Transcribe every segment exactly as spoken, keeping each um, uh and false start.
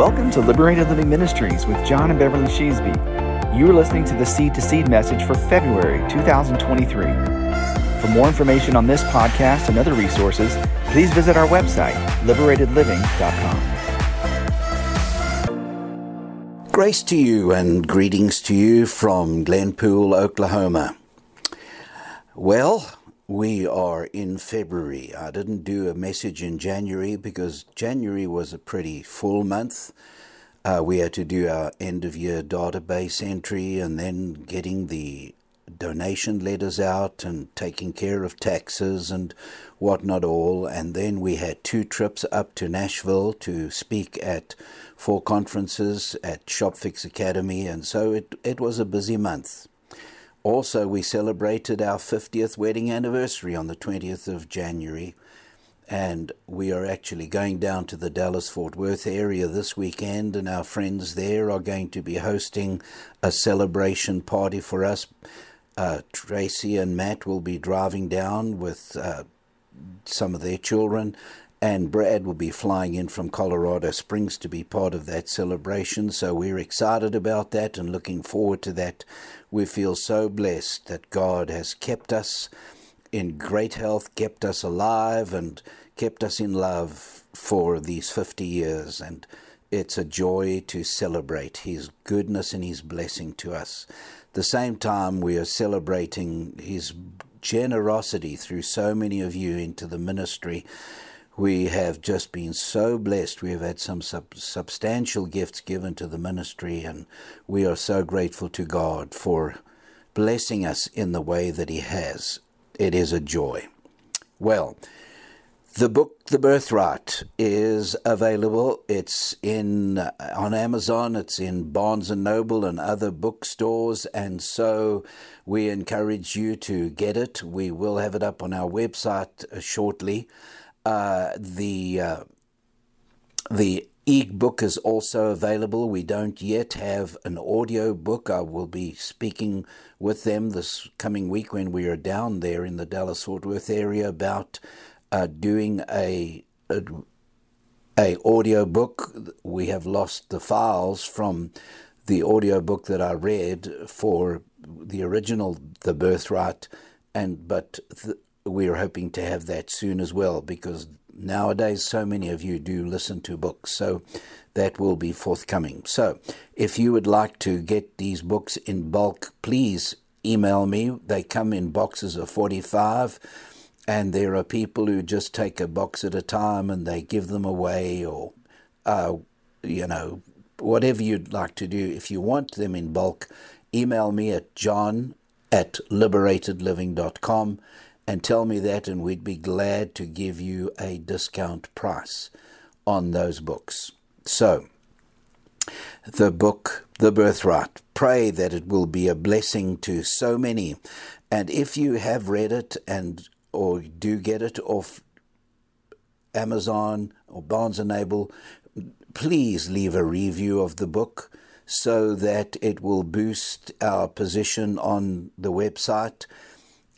Welcome to Liberated Living Ministries with John and Beverly Sheesby. You are listening to the Seed to Seed message for February twenty twenty-three. For more information on this podcast and other resources, please visit our website, liberated living dot com. Grace to you and greetings to you from Glenpool, Oklahoma. Well, we are in February. I didn't do a message in January because January was a pretty full month. Uh, we had to do our end of year database entry and then getting the donation letters out and taking care of taxes and whatnot all. And then we had two trips up to Nashville to speak at four conferences at Shopfix Academy. And so it, it was a busy month. Also, we celebrated our fiftieth wedding anniversary on the twentieth of January, and we are actually going down to the Dallas-Fort Worth area this weekend, and our friends there are going to be hosting a celebration party for us. Uh, Tracy and Matt will be driving down with uh, some of their children, and Brad will be flying in from Colorado Springs to be part of that celebration. So we're excited about that and looking forward to that. We feel so blessed that God has kept us in great health, kept us alive, and kept us in love for these fifty years. And it's a joy to celebrate His goodness and His blessing to us. At the same time, we are celebrating His generosity through so many of you into the ministry. We have just been so blessed. We have had some sub- substantial gifts given to the ministry, and we are so grateful to God for blessing us in the way that He has. It is a joy. Well, the book, The Birthright, is available. It's in uh, on Amazon. It's in Barnes and Noble and other bookstores. And so we encourage you to get it. We will have it up on our website uh, shortly. Uh, the uh, the e-book is also available. We don't yet have an audio book. I will be speaking with them this coming week when we are down there in the Dallas-Fort Worth area about uh, doing a, a a audio book. We have lost the files from the audio book that I read for the original The Birthright, and but. The, We are hoping to have that soon as well, because nowadays so many of you do listen to books, so that will be forthcoming. So if you would like to get these books in bulk, please email me. They come in boxes of forty-five, and there are people who just take a box at a time and they give them away, or, uh, you know, whatever you'd like to do. If you want them in bulk, email me at john at liberated living dot com. And tell me that, and we'd be glad to give you a discount price on those books. So, the book, The Birthright. Pray that it will be a blessing to so many. And if you have read it and or do get it off Amazon or Barnes and Noble, please leave a review of the book so that it will boost our position on the website.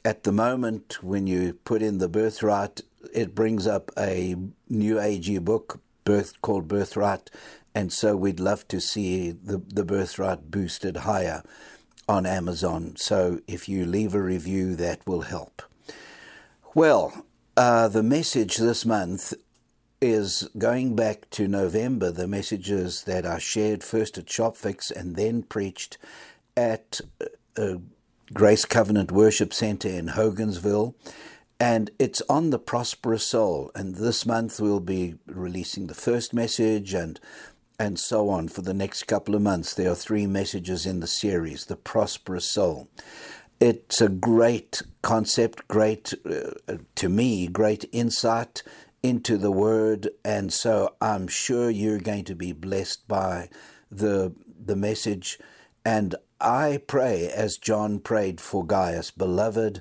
At the moment, when you put in The Birthright, it brings up a new agey book birth, called Birthright, and so we'd love to see the, the Birthright boosted higher on Amazon. So if you leave a review, that will help. Well, uh, the message this month is going back to November, the messages that I shared first at Shopfix and then preached at Uh, Grace Covenant Worship Center in Hogansville, and it's on the prosperous soul. And this month we'll be releasing the first message and and so on for the next couple of months. There are three messages in the series, The Prosperous Soul. It's a great concept, great, uh, to me, great insight into the Word, and so I'm sure you're going to be blessed by the the message. And I pray as John prayed for Gaius, beloved,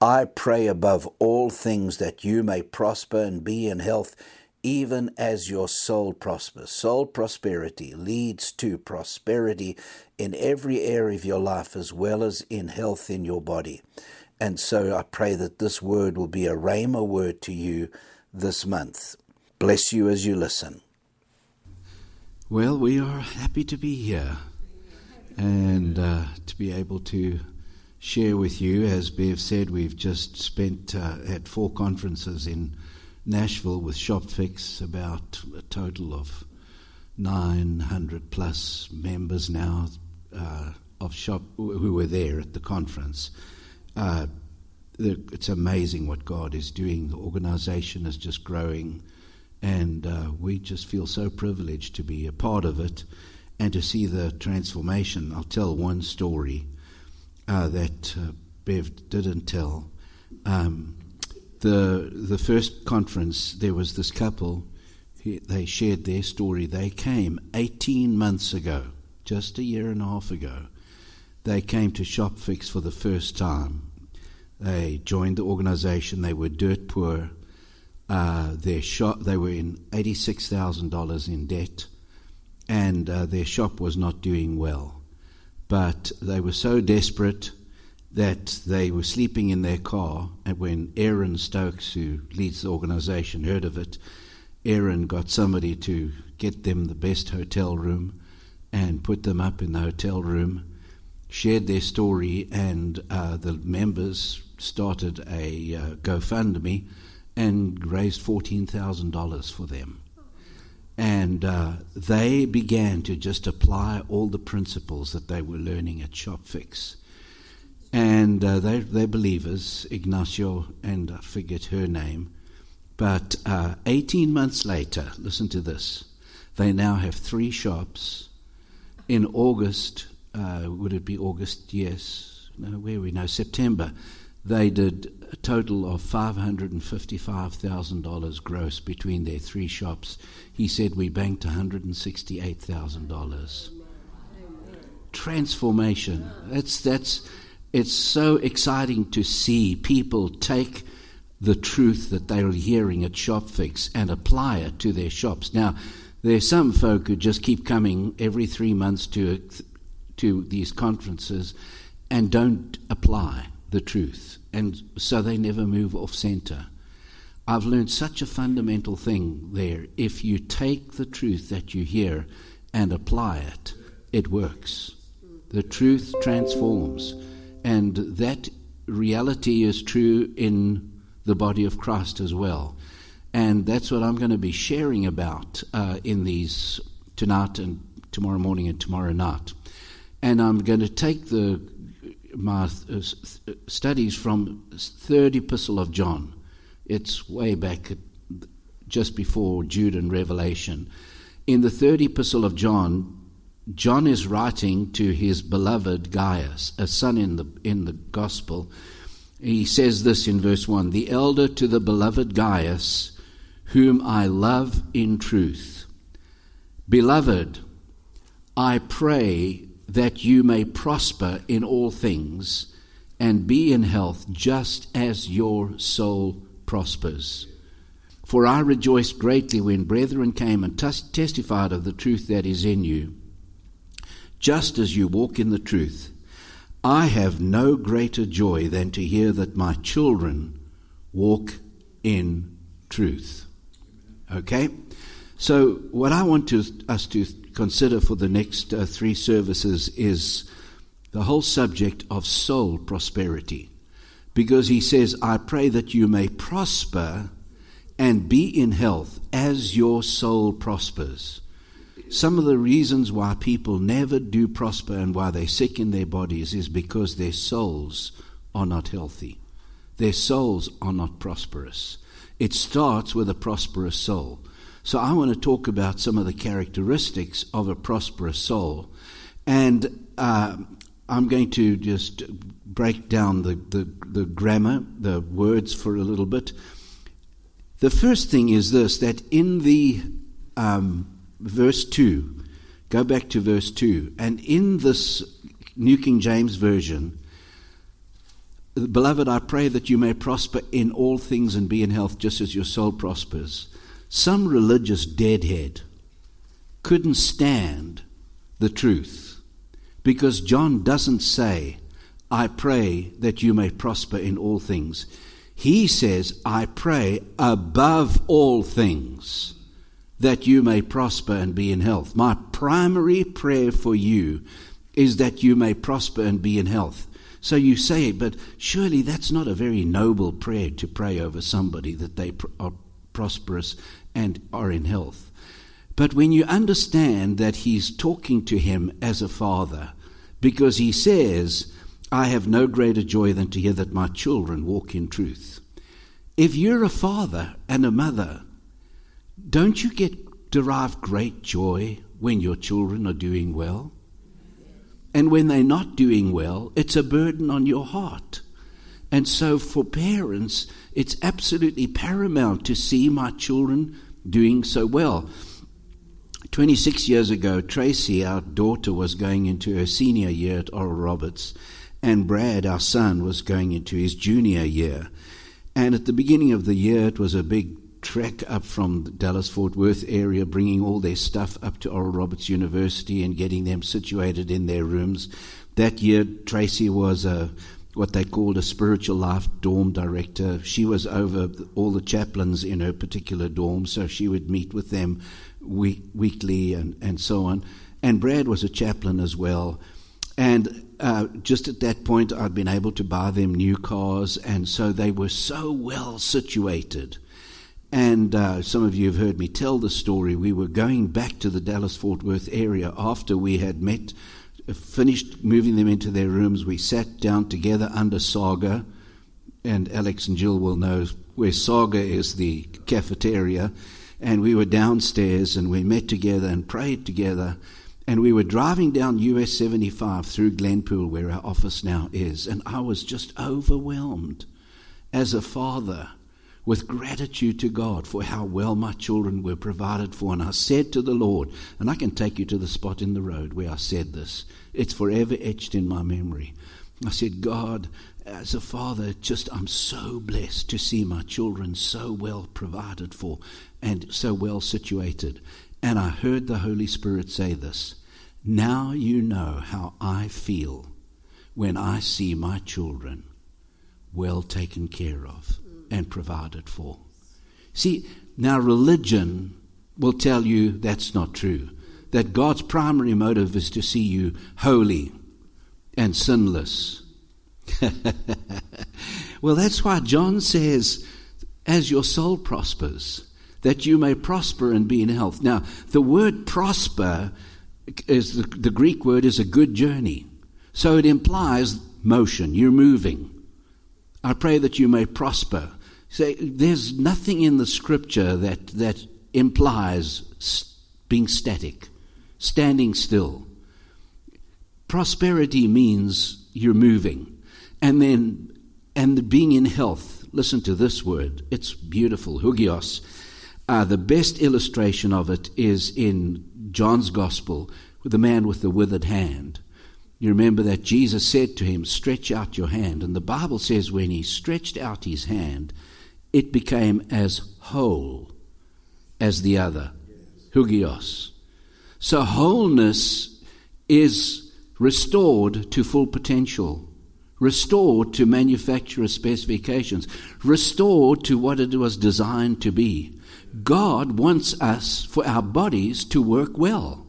I pray above all things that you may prosper and be in health, even as your soul prospers. Soul prosperity leads to prosperity in every area of your life, as well as in health in your body. And so I pray that this word will be a rhema word to you this month. Bless you as you listen. Well, we are happy to be here and uh, to be able to share with you. As Bev said, we've just spent uh, had four conferences in Nashville with Shopfix, about a total of nine hundred plus members now uh, of Shop who were there at the conference. Uh, it's amazing what God is doing. The organization is just growing. And uh, we just feel so privileged to be a part of it and to see the transformation. I'll tell one story uh, that uh, Bev didn't tell. Um, the the first conference, there was this couple. They shared their story. They came eighteen months ago, just a year and a half ago. They came to Shopfix for the first time. They joined the organization. They were dirt poor. Uh, their shop, they were in eighty-six thousand dollars in debt, and uh, their shop was not doing well. But they were so desperate that they were sleeping in their car, and when Aaron Stokes, who leads the organization, heard of it, Aaron got somebody to get them the best hotel room and put them up in the hotel room, shared their story, and uh, the members started a uh, GoFundMe and raised fourteen thousand dollars for them. And uh, they began to just apply all the principles that they were learning at Shopfix. And uh, they, they're believers, Ignacio, and I forget her name. But uh, eighteen months later, listen to this, they now have three shops. In August, uh, would it be August? Yes. No, where are we now? September. They did a total of five hundred fifty-five thousand dollars gross between their three shops. He said, we banked one hundred sixty-eight thousand dollars. Transformation. That's, that's, it's so exciting to see people take the truth that they are hearing at Shopfix and apply it to their shops. Now, there's some folk who just keep coming every three months to, to these conferences and don't apply the truth, and so they never move off center. I've learned such a fundamental thing there. If you take the truth that you hear and apply it, it works. The truth transforms, and that reality is true in the body of Christ as well. And that's what I'm going to be sharing about uh, in these tonight and tomorrow morning and tomorrow night. And I'm going to take the my th- th- studies from third epistle of John. It's way back just before Jude and Revelation. In the third epistle of John, John is writing to his beloved Gaius, a son in the in the gospel. He says this in verse one, "The elder to the beloved Gaius, whom I love in truth. Beloved, I pray that you may prosper in all things and be in health just as your soul prospers. For I rejoiced greatly when brethren came and tes- testified of the truth that is in you, just as you walk in the truth. I have no greater joy than to hear that my children walk in truth." Okay? So what I want to, us to consider for the next uh, three services is the whole subject of soul prosperity, because he says, I pray that you may prosper and be in health as your soul prospers. Some of the reasons why people never do prosper and why they're sick in their bodies is because their souls are not healthy. Their souls are not prosperous. It starts with a prosperous soul. So I want to talk about some of the characteristics of a prosperous soul. And uh, I'm going to just break down the, the, the grammar, the words for a little bit. The first thing is this, that in the um, verse two, go back to verse two, and in this New King James Version, "Beloved, I pray that you may prosper in all things and be in health just as your soul prospers." Some religious deadhead couldn't stand the truth, because John doesn't say, I pray that you may prosper in all things. He says, I pray above all things that you may prosper and be in health. My primary prayer for you is that you may prosper and be in health. So you say, but surely that's not a very noble prayer to pray over somebody, that they pr- are prosperous and are in health. But when you understand that he's talking to him as a father, because he says, I have no greater joy than to hear that my children walk in truth. If you're a father and a mother, don't you get derive great joy when your children are doing well? And when they're not doing well, it's a burden on your heart. And so for parents, it's absolutely paramount to see my children doing so well. twenty-six years ago, Tracy, our daughter, was going into her senior year at Oral Roberts, and Brad, our son, was going into his junior year. And at the beginning of the year, it was a big trek up from the Dallas-Fort Worth area, bringing all their stuff up to Oral Roberts University and getting them situated in their rooms. That year, Tracy was a what they called a spiritual life dorm director. She was over all the chaplains in her particular dorm, so she would meet with them week, weekly and, and so on. And Brad was a chaplain as well. And uh, just at that point, I'd been able to buy them new cars, and so they were so well situated. And uh, some of you have heard me tell the story. We were going back to the Dallas-Fort Worth area after we had met, finished moving them into their rooms. We sat down together under Saga, and Alex and Jill will know where Saga is, the cafeteria. And we were downstairs, and we met together and prayed together. And we were driving down U S seventy-five through Glenpool, where our office now is. And I was just overwhelmed as a father with gratitude to God for how well my children were provided for. And I said to the Lord, and I can take you to the spot in the road where I said this. It's forever etched in my memory. I said, God, as a father, just I'm so blessed to see my children so well provided for and so well situated. And I heard the Holy Spirit say this, now you know how I feel when I see my children well taken care of and provided for. See, now religion will tell you that's not true, that God's primary motive is to see you holy and sinless. Well, that's why John says, as your soul prospers, that you may prosper and be in health. Now, the word prosper, is the, the Greek word is a good journey. So it implies motion, you're moving. I pray that you may prosper. Say, there's nothing in the scripture that, that implies being static, standing still. Prosperity means you're moving. And then, and being in health, listen to this word. It's beautiful, Hugios. Uh, the best illustration of it is in John's gospel, with the man with the withered hand. You remember that Jesus said to him, stretch out your hand. And the Bible says when he stretched out his hand, it became as whole as the other, Hugios. So wholeness is restored to full potential, restored to manufacturer's specifications, restored to what it was designed to be. God wants us, for our bodies, to work well.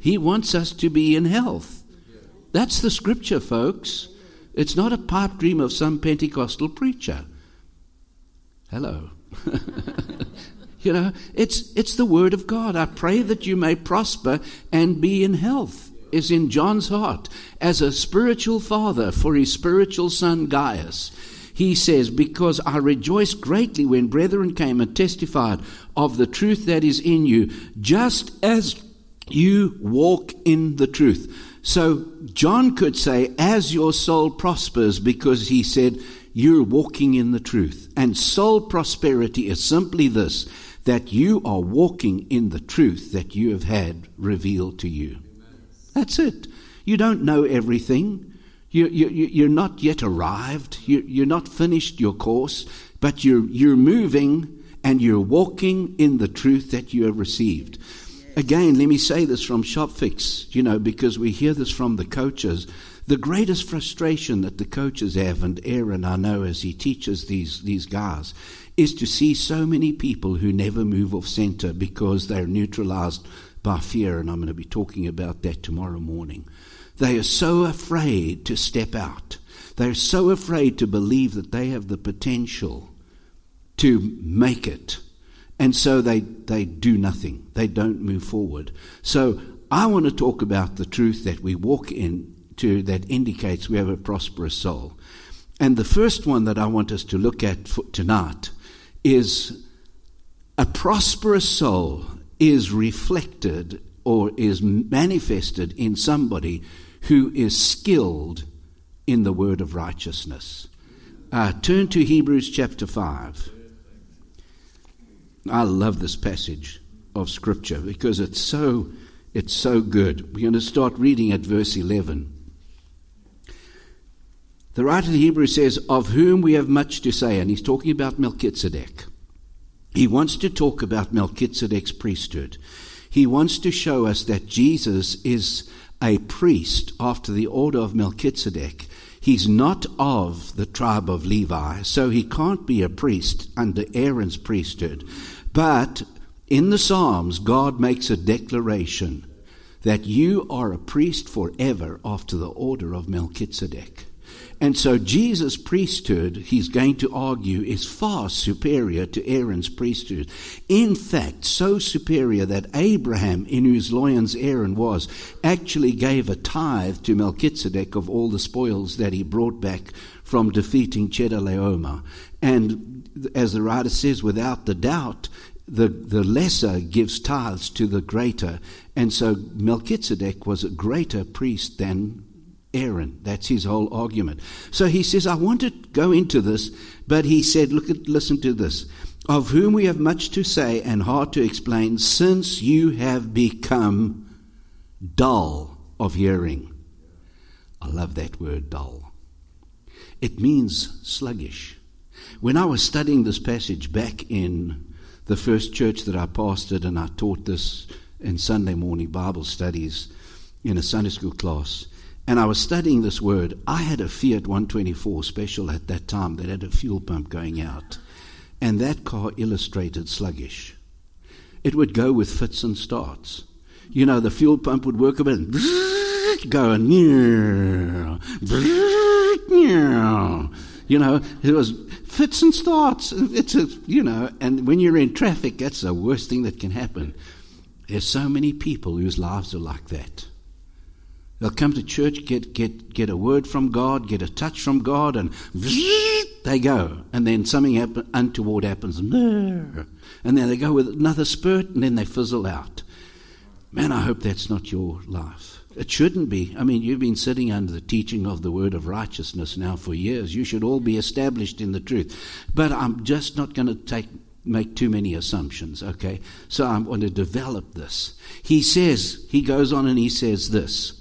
He wants us to be in health. That's the scripture, folks. It's not a pipe dream of some Pentecostal preacher. Hello. You know, it's it's the word of God. I pray that you may prosper and be in health, is in John's heart. As a spiritual father for his spiritual son Gaius, he says, because I rejoiced greatly when brethren came and testified of the truth that is in you, just as you walk in the truth. So John could say, as your soul prospers, because he said, you're walking in the truth. And soul prosperity is simply this, that you are walking in the truth that you have had revealed to you. Amen. That's it. You don't know everything. You, you, you're not yet arrived. You, you're not finished your course, but you're, you're moving and you're walking in the truth that you have received. Again, let me say this from Shopfix, you know, because we hear this from the coaches. The greatest frustration that the coaches have, and Aaron I know as he teaches these, these guys, is to see so many people who never move off center because they're neutralized by fear, and I'm going to be talking about that tomorrow morning. They are so afraid to step out. They're so afraid to believe that they have the potential to make it. And so they, they do nothing. They don't move forward. So I want to talk about the truth that we walk into that indicates we have a prosperous soul. And the first one that I want us to look at for tonight is a prosperous soul is reflected or is manifested in somebody who is skilled in the word of righteousness. Uh, turn to Hebrews chapter five. I love this passage of Scripture because it's so it's so good. We're going to start reading at verse eleven. The writer of the Hebrews says, "Of whom we have much to say," and he's talking about Melchizedek. He wants to talk about Melchizedek's priesthood. He wants to show us that Jesus is a priest after the order of Melchizedek. He's not of the tribe of Levi, so he can't be a priest under Aaron's priesthood. But in the Psalms, God makes a declaration that you are a priest forever after the order of Melchizedek. And so Jesus' priesthood, he's going to argue, is far superior to Aaron's priesthood. In fact, so superior that Abraham, in whose loins Aaron was, actually gave a tithe to Melchizedek of all the spoils that he brought back from defeating Chedorlaomer. And as the writer says, without the doubt, The, the lesser gives tithes to the greater. And so Melchizedek was a greater priest than Aaron. That's his whole argument. So he says, I want to go into this, but he said, look at, listen to this. Of whom we have much to say and hard to explain, since you have become dull of hearing. I love that word, dull. It means sluggish. When I was studying this passage back in the first church that I pastored, and I taught this in Sunday morning Bible studies in a Sunday school class, and I was studying this word. I had a Fiat one twenty-four special at that time that had a fuel pump going out, and that car illustrated sluggish. It would go with fits and starts. You know, the fuel pump would work a bit, and go, and you know, it was fits and starts. It's a, you know, and when you're in traffic, that's the worst thing that can happen. There's so many people whose lives are like that. They'll come to church, get get get a word from God, get a touch from God, and they go. And then something happen, untoward happens. And then they go with another spurt, and then they fizzle out. Man, I hope that's not your life. It shouldn't be. I mean, you've been sitting under the teaching of the word of righteousness now for years. You should all be established in the truth. But I'm just not going to take make too many assumptions, okay? So I'm going to develop this. He says, he goes on and he says this.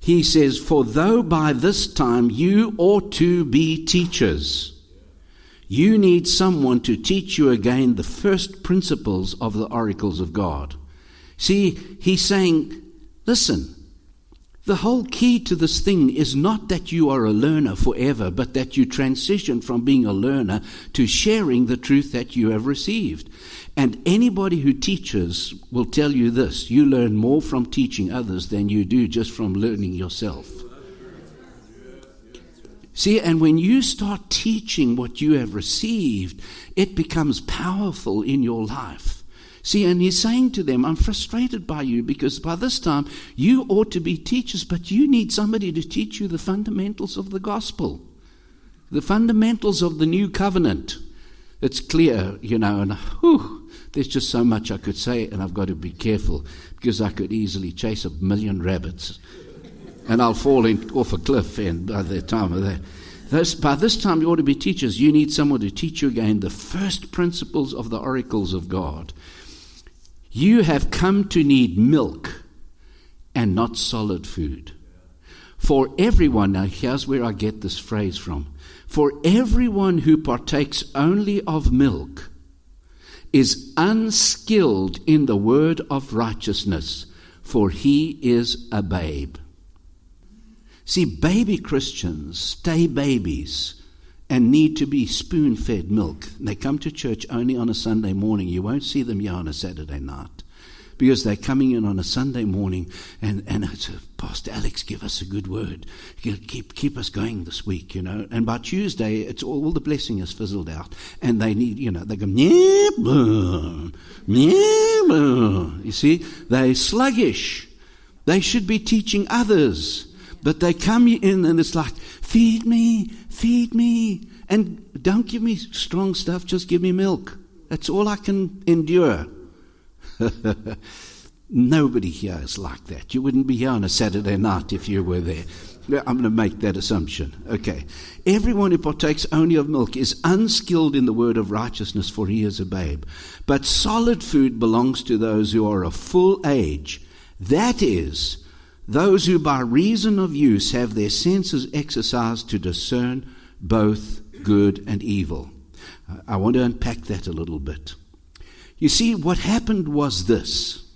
He says, for though by this time you ought to be teachers, you need someone to teach you again the first principles of the oracles of God. See, he's saying, listen, the whole key to this thing is not that you are a learner forever, but that you transition from being a learner to sharing the truth that you have received. And anybody who teaches will tell you this. You learn more from teaching others than you do just from learning yourself. See, and when you start teaching what you have received, it becomes powerful in your life. See, and he's saying to them, I'm frustrated by you because by this time you ought to be teachers, but you need somebody to teach you the fundamentals of the gospel, the fundamentals of the new covenant. It's clear, you know, and whew, there's just so much I could say, and I've got to be careful because I could easily chase a million rabbits and I'll fall in, off a cliff and by the time of that. This, by this time you ought to be teachers. You need someone to teach you again the first principles of the oracles of God. You have come to need milk and not solid food. For everyone, now here's where I get this phrase from. For everyone who partakes only of milk is unskilled in the word of righteousness, for he is a babe. See, baby Christians stay babies and need to be spoon-fed milk. They come to church only on a Sunday morning. You won't see them here on a Saturday night because they're coming in on a Sunday morning and, and it's, Pastor Alex, give us a good word. Keep, keep us going this week, you know. And by Tuesday, it's all, all the blessing has fizzled out and they need, you know, they go, nyeh, nyeh. You see, they're sluggish. They should be teaching others. But they come in and it's like, feed me, feed me. And don't give me strong stuff, just give me milk. That's all I can endure. Nobody here is like that. You wouldn't be here on a Saturday night if you were there. I'm going to make that assumption. Okay. Everyone who partakes only of milk is unskilled in the word of righteousness, for he is a babe. But solid food belongs to those who are of full age. That is, those who by reason of use have their senses exercised to discern both good and evil. I want to unpack that a little bit. You see, what happened was this.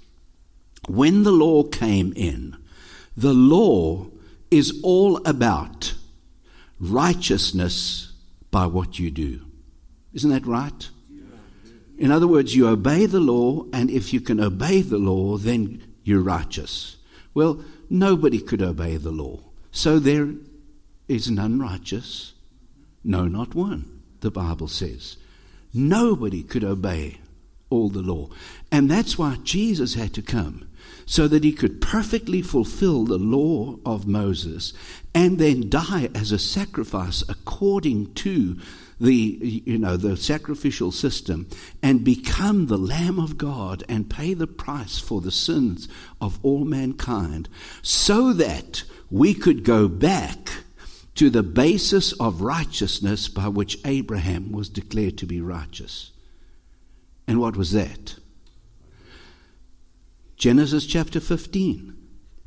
When the law came in, the law is all about righteousness by what you do. Isn't that right? In other words, you obey the law, and if you can obey the law, then you're righteous. Well, nobody could obey the law. So there is none righteous, no, not one, the Bible says. Nobody could obey all the law. And that's why Jesus had to come, so that he could perfectly fulfill the law of Moses and then die as a sacrifice according to the, you know, the sacrificial system, and become the Lamb of God and pay the price for the sins of all mankind, so that we could go back to the basis of righteousness by which Abraham was declared to be righteous. And what was that? Genesis chapter fifteen.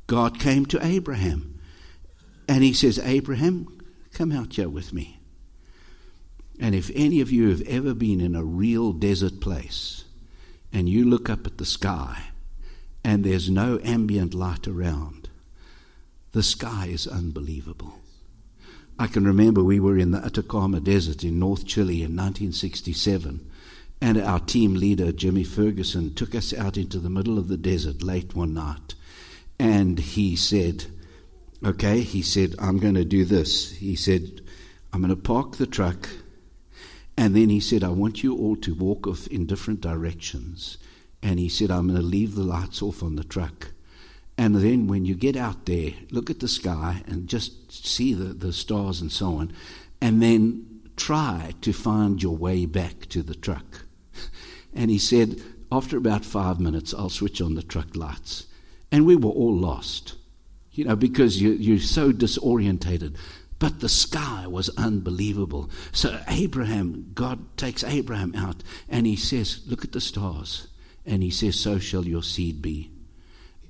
God came to Abraham and he says, Abraham, come out here with me. And if any of you have ever been in a real desert place and you look up at the sky and there's no ambient light around, the sky is unbelievable. I can remember we were in the Atacama Desert in North Chile in nineteen sixty-seven, and our team leader, Jimmy Ferguson, took us out into the middle of the desert late one night, and he said, okay, he said, I'm going to do this. He said, I'm going to park the truck. And then he said, I want you all to walk off in different directions. And he said, I'm going to leave the lights off on the truck. And then when you get out there, look at the sky and just see the, the stars and so on. And then try to find your way back to the truck. And he said, after about five minutes, I'll switch on the truck lights. And we were all lost, you know, because you, you're so disorientated. But the sky was unbelievable. So Abraham, God takes Abraham out and he says, look at the stars. And he says, so shall your seed be.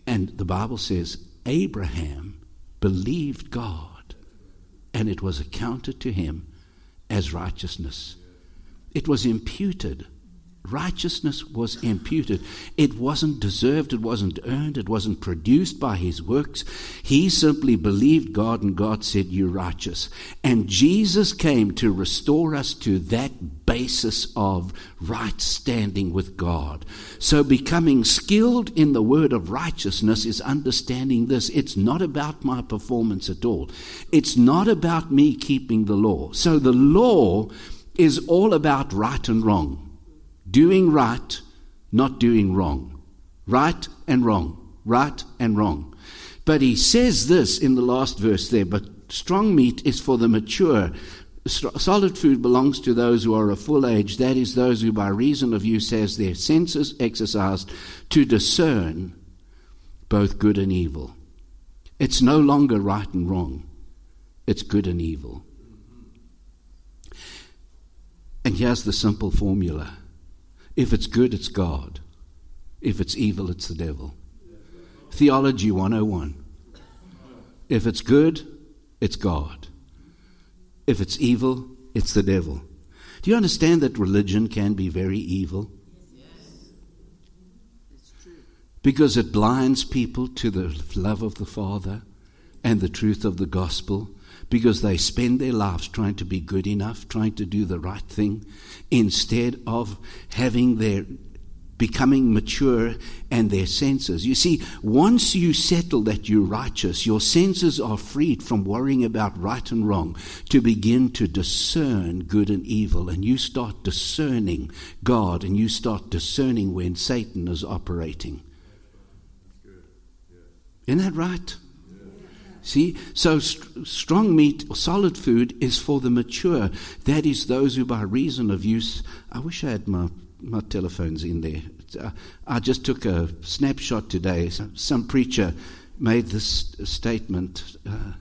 And the Bible says, Abraham believed God and it was accounted to him as righteousness. It was imputed. Righteousness was imputed. It wasn't deserved. It wasn't earned. It wasn't produced by his works. He simply believed God, and God said, you're righteous. And Jesus came to restore us to that basis of right standing with God. So becoming skilled in the word of righteousness is understanding this. It's not about my performance at all. It's not about me keeping the law. So the law is all about right and wrong. Doing right, not doing wrong. Right and wrong. Right and wrong. But he says this in the last verse there, but strong meat is for the mature. Solid food belongs to those who are of full age. That is, those who by reason of use has their senses exercised to discern both good and evil. It's no longer right and wrong. It's good and evil. And here's the simple formula. If it's good, it's God. If it's evil, it's the devil. Theology one oh one. If it's good, it's God. If it's evil, it's the devil. Do you understand that religion can be very evil? Yes. It's true. Because it blinds people to the love of the Father and the truth of the gospel, because they spend their lives trying to be good enough, trying to do the right thing, instead of having their becoming mature and their senses. You see, once you settle that you're righteous, your senses are freed from worrying about right and wrong to begin to discern good and evil. And you start discerning God, and you start discerning when Satan is operating. Isn't that right? See, so st- strong meat, or solid food, is for the mature. That is those who by reason of use... I wish I had my, my telephones in there. Uh, I just took a snapshot today. Some, some preacher made this statement. Uh,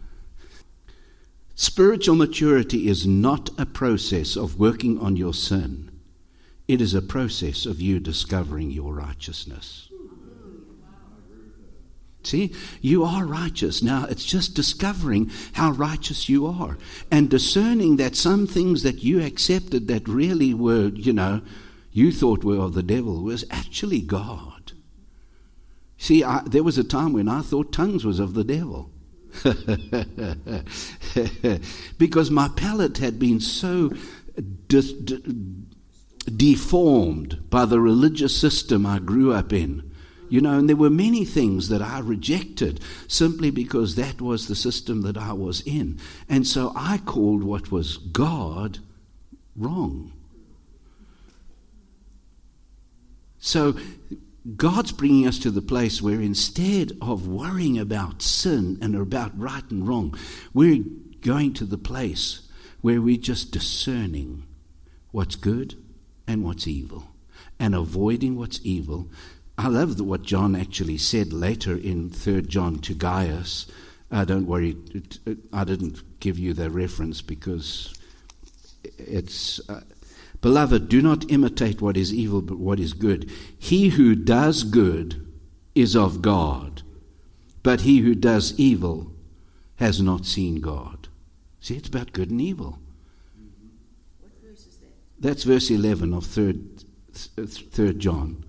Spiritual maturity is not a process of working on your sin. It is a process of you discovering your righteousness. See, you are righteous. Now, it's just discovering how righteous you are and discerning that some things that you accepted that really were, you know, you thought were of the devil was actually God. See, I, there was a time when I thought tongues was of the devil because my palate had been so de- de- deformed by the religious system I grew up in. You know, and there were many things that I rejected simply because that was the system that I was in. And so I called what was God wrong. So God's bringing us to the place where instead of worrying about sin and about right and wrong, we're going to the place where we're just discerning what's good and what's evil and avoiding what's evil. I love what John actually said later in Third John to Gaius. Uh, don't worry, it, it, I didn't give you the reference because it's... Uh, Beloved, do not imitate what is evil but what is good. He who does good is of God, but he who does evil has not seen God. See, it's about good and evil. Mm-hmm. What verse is that? That's verse eleven of Third John.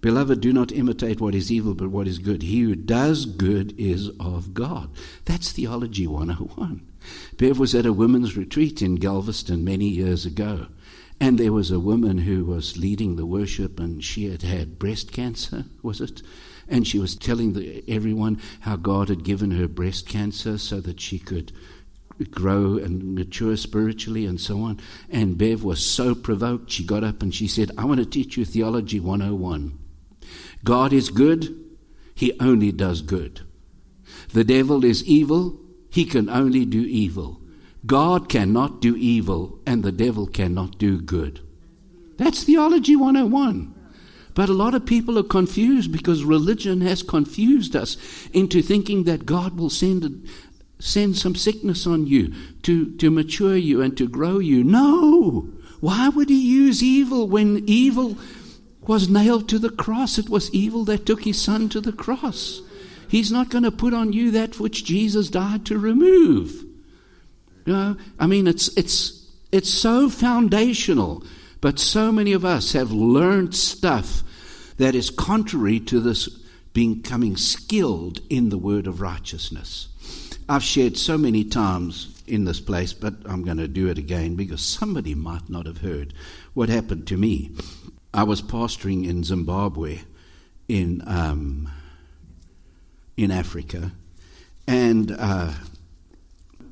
Beloved, do not imitate what is evil, but what is good. He who does good is of God. That's Theology one oh one. Bev was at a women's retreat in Galveston many years ago, and there was a woman who was leading the worship, and she had had breast cancer, was it? And she was telling the, everyone how God had given her breast cancer so that she could grow and mature spiritually and so on. And Bev was so provoked, she got up and she said, I want to teach you Theology one oh one. God is good, he only does good. The devil is evil, he can only do evil. God cannot do evil, and the devil cannot do good. That's Theology one oh one. But a lot of people are confused because religion has confused us into thinking that God will send a, send some sickness on you to, to mature you and to grow you. No! Why would he use evil when evil was nailed to the cross? It was evil that took his son to the cross. He's not going to put on you that which Jesus died to remove. You know, I mean, it's it's it's so foundational, but so many of us have learned stuff that is contrary to this becoming skilled in the word of righteousness. I've shared so many times in this place, but I'm going to do it again because somebody might not have heard what happened to me. I was pastoring in Zimbabwe, in um, in Africa, and uh,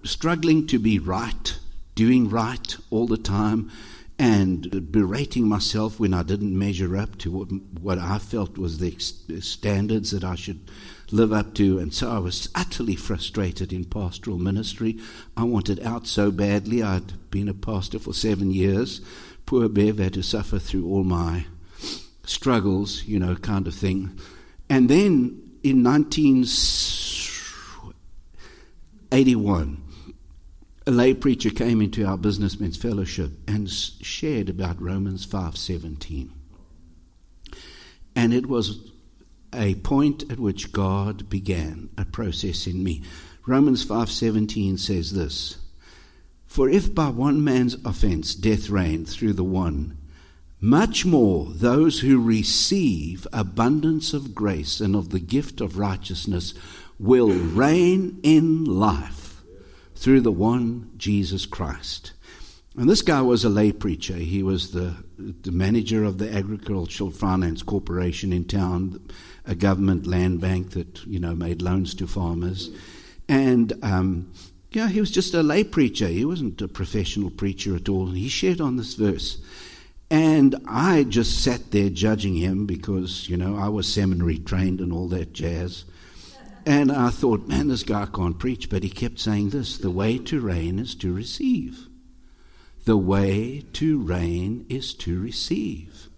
struggling to be right, doing right all the time, and berating myself when I didn't measure up to what, what I felt was the standards that I should live up to. And so I was utterly frustrated in pastoral ministry. I wanted out so badly. I'd been a pastor for seven years. Poor Bev had to suffer through all my struggles, you know, kind of thing. And then in nineteen eighty-one, a lay preacher came into our businessmen's fellowship and shared about Romans five seventeen. And it was a point at which God began a process in me. Romans five seventeen says this, For if by one man's offense death reigned through the one, much more those who receive abundance of grace and of the gift of righteousness will reign in life through the one Jesus Christ. And this guy was a lay preacher. He was the, the manager of the Agricultural Finance Corporation in town, a government land bank that, you know, made loans to farmers. And, um, you know, he was just a lay preacher. He wasn't a professional preacher at all. And he shared on this verse. And I just sat there judging him because, you know, I was seminary trained and all that jazz. And I thought, man, this guy can't preach. But he kept saying this: the way to reign is to receive. The way to reign is to receive.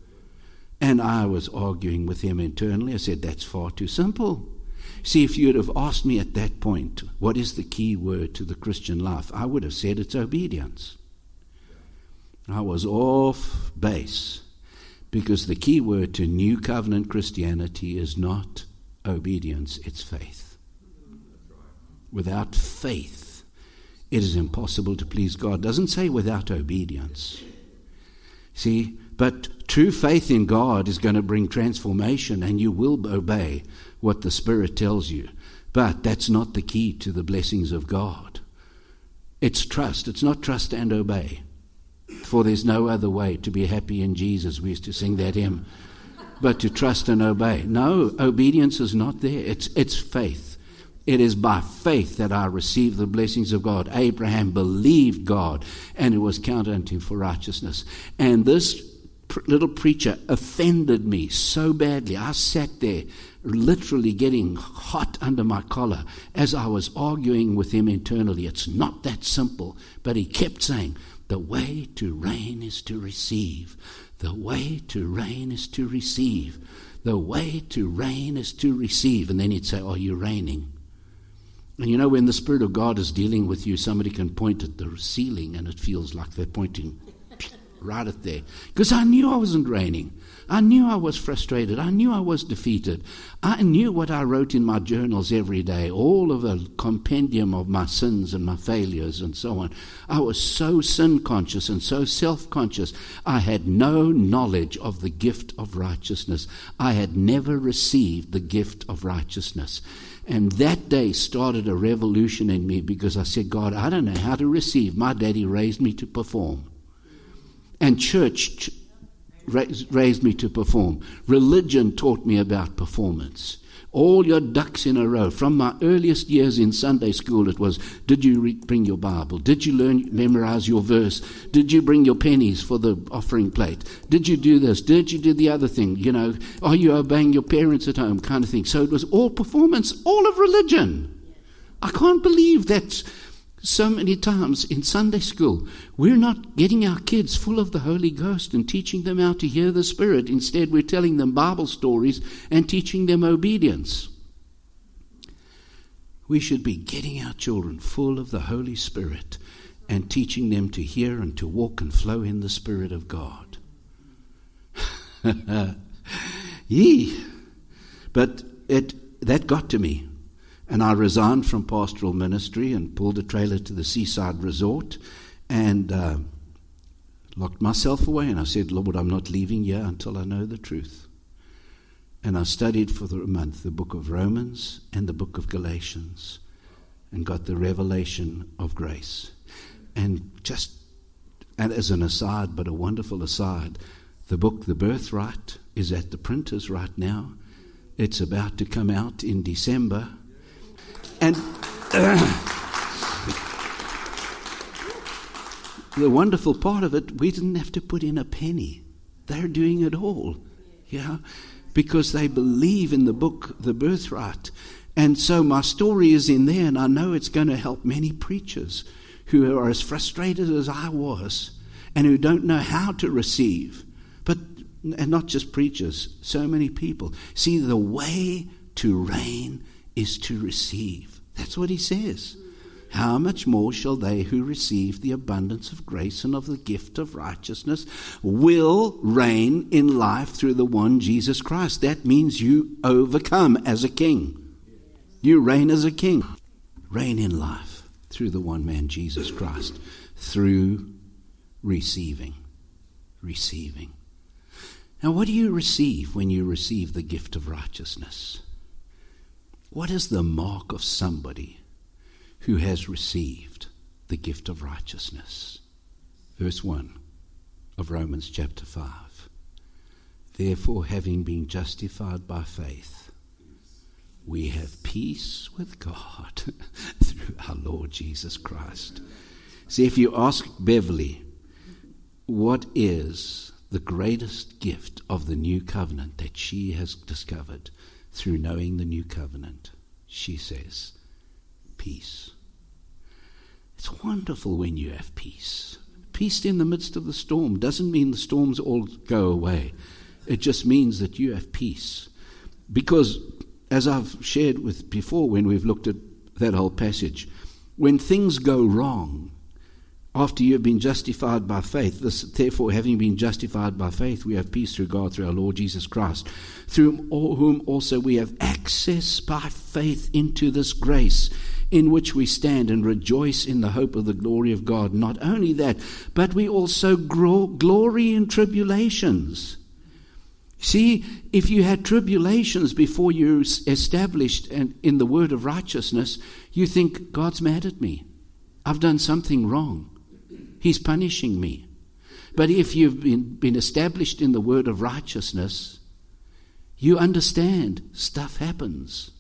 And I was arguing with him internally. I said, that's far too simple. See, if you'd have asked me at that point, what is the key word to the Christian life, I would have said it's obedience. I was off base, because the key word to New Covenant Christianity is not obedience, it's faith. Without faith, it is impossible to please God. It doesn't say without obedience. See, but true faith in God is going to bring transformation, and you will obey what the Spirit tells you. But that's not the key to the blessings of God. It's trust. It's not trust and obey. For there's no other way to be happy in Jesus. We used to sing that hymn. But to trust and obey. No, obedience is not there. It's it's faith. It is by faith that I receive the blessings of God. Abraham believed God, and it was counted unto him for righteousness. And this pr- little preacher offended me so badly. I sat there literally getting hot under my collar as I was arguing with him internally. It's not that simple. But he kept saying, the way to reign is to receive. The way to reign is to receive. The way to reign is to receive. And then he'd say, are you reigning? And you know, when the Spirit of God is dealing with you, somebody can point at the ceiling and it feels like they're pointing right at there. Because I knew I wasn't reigning. I knew I was frustrated. I knew I was defeated. I knew what I wrote in my journals every day, all of a compendium of my sins and my failures and so on. I was so sin-conscious and so self-conscious. I had no knowledge of the gift of righteousness. I had never received the gift of righteousness. And that day started a revolution in me, because I said, God, I don't know how to receive. My daddy raised me to perform. And church raised me to perform. Religion taught me about performance. All your ducks in a row. From my earliest years in Sunday school, it was, did you re- bring your Bible? Did you learn, memorize your verse? Did you bring your pennies for the offering plate? Did you do this? Did you do the other thing? You know, are you obeying your parents at home, kind of thing? So it was all performance, all of religion. I can't believe that so many times in Sunday school, we're not getting our kids full of the Holy Ghost and teaching them how to hear the Spirit. Instead, we're telling them Bible stories and teaching them obedience. We should be getting our children full of the Holy Spirit and teaching them to hear and to walk and flow in the Spirit of God. Yee! But it that got to me. And I resigned from pastoral ministry and pulled a trailer to the seaside resort and uh, locked myself away. And I said, Lord, I'm not leaving here until I know the truth. And I studied for a month the book of Romans and the book of Galatians and got the revelation of grace. And just, and as an aside, but a wonderful aside, the book The Birthright is at the printers right now. It's about to come out in December. And uh, the wonderful part of it, we didn't have to put in a penny. They're doing it all, you know, because they believe in the book, The Birthright. And so my story is in there, and I know it's going to help many preachers who are as frustrated as I was and who don't know how to receive. But, and not just preachers, so many people. See, the way to reign is to receive. That's what he says. How much more shall they who receive the abundance of grace and of the gift of righteousness will reign in life through the one Jesus Christ? That means you overcome as a king. You reign as a king. Reign in life through the one man Jesus Christ, through receiving. Receiving. Now, what do you receive when you receive the gift of righteousness? what is the mark of somebody who has received the gift of righteousness? Verse one of Romans chapter five. Therefore, having been justified by faith, we have peace with God through our Lord Jesus Christ. See, if you ask Beverly, what is the greatest gift of the new covenant that she has discovered through knowing the new covenant? She says, peace. It's wonderful when you have peace. Peace in the midst of the storm doesn't mean the storms all go away. It just means that you have peace. Because, as I've shared with before when we've looked at that whole passage, when things go wrong, after you've been justified by faith, this, therefore having been justified by faith, we have peace through God, through our Lord Jesus Christ, through whom also we have access by faith into this grace in which we stand and rejoice in the hope of the glory of God. Not only that, but we also grow, glory in tribulations. See, if you had tribulations before you established in the word of righteousness, you think, God's mad at me. I've done something wrong. He's punishing me. But if you've been, been established in the word of righteousness, you understand stuff happens.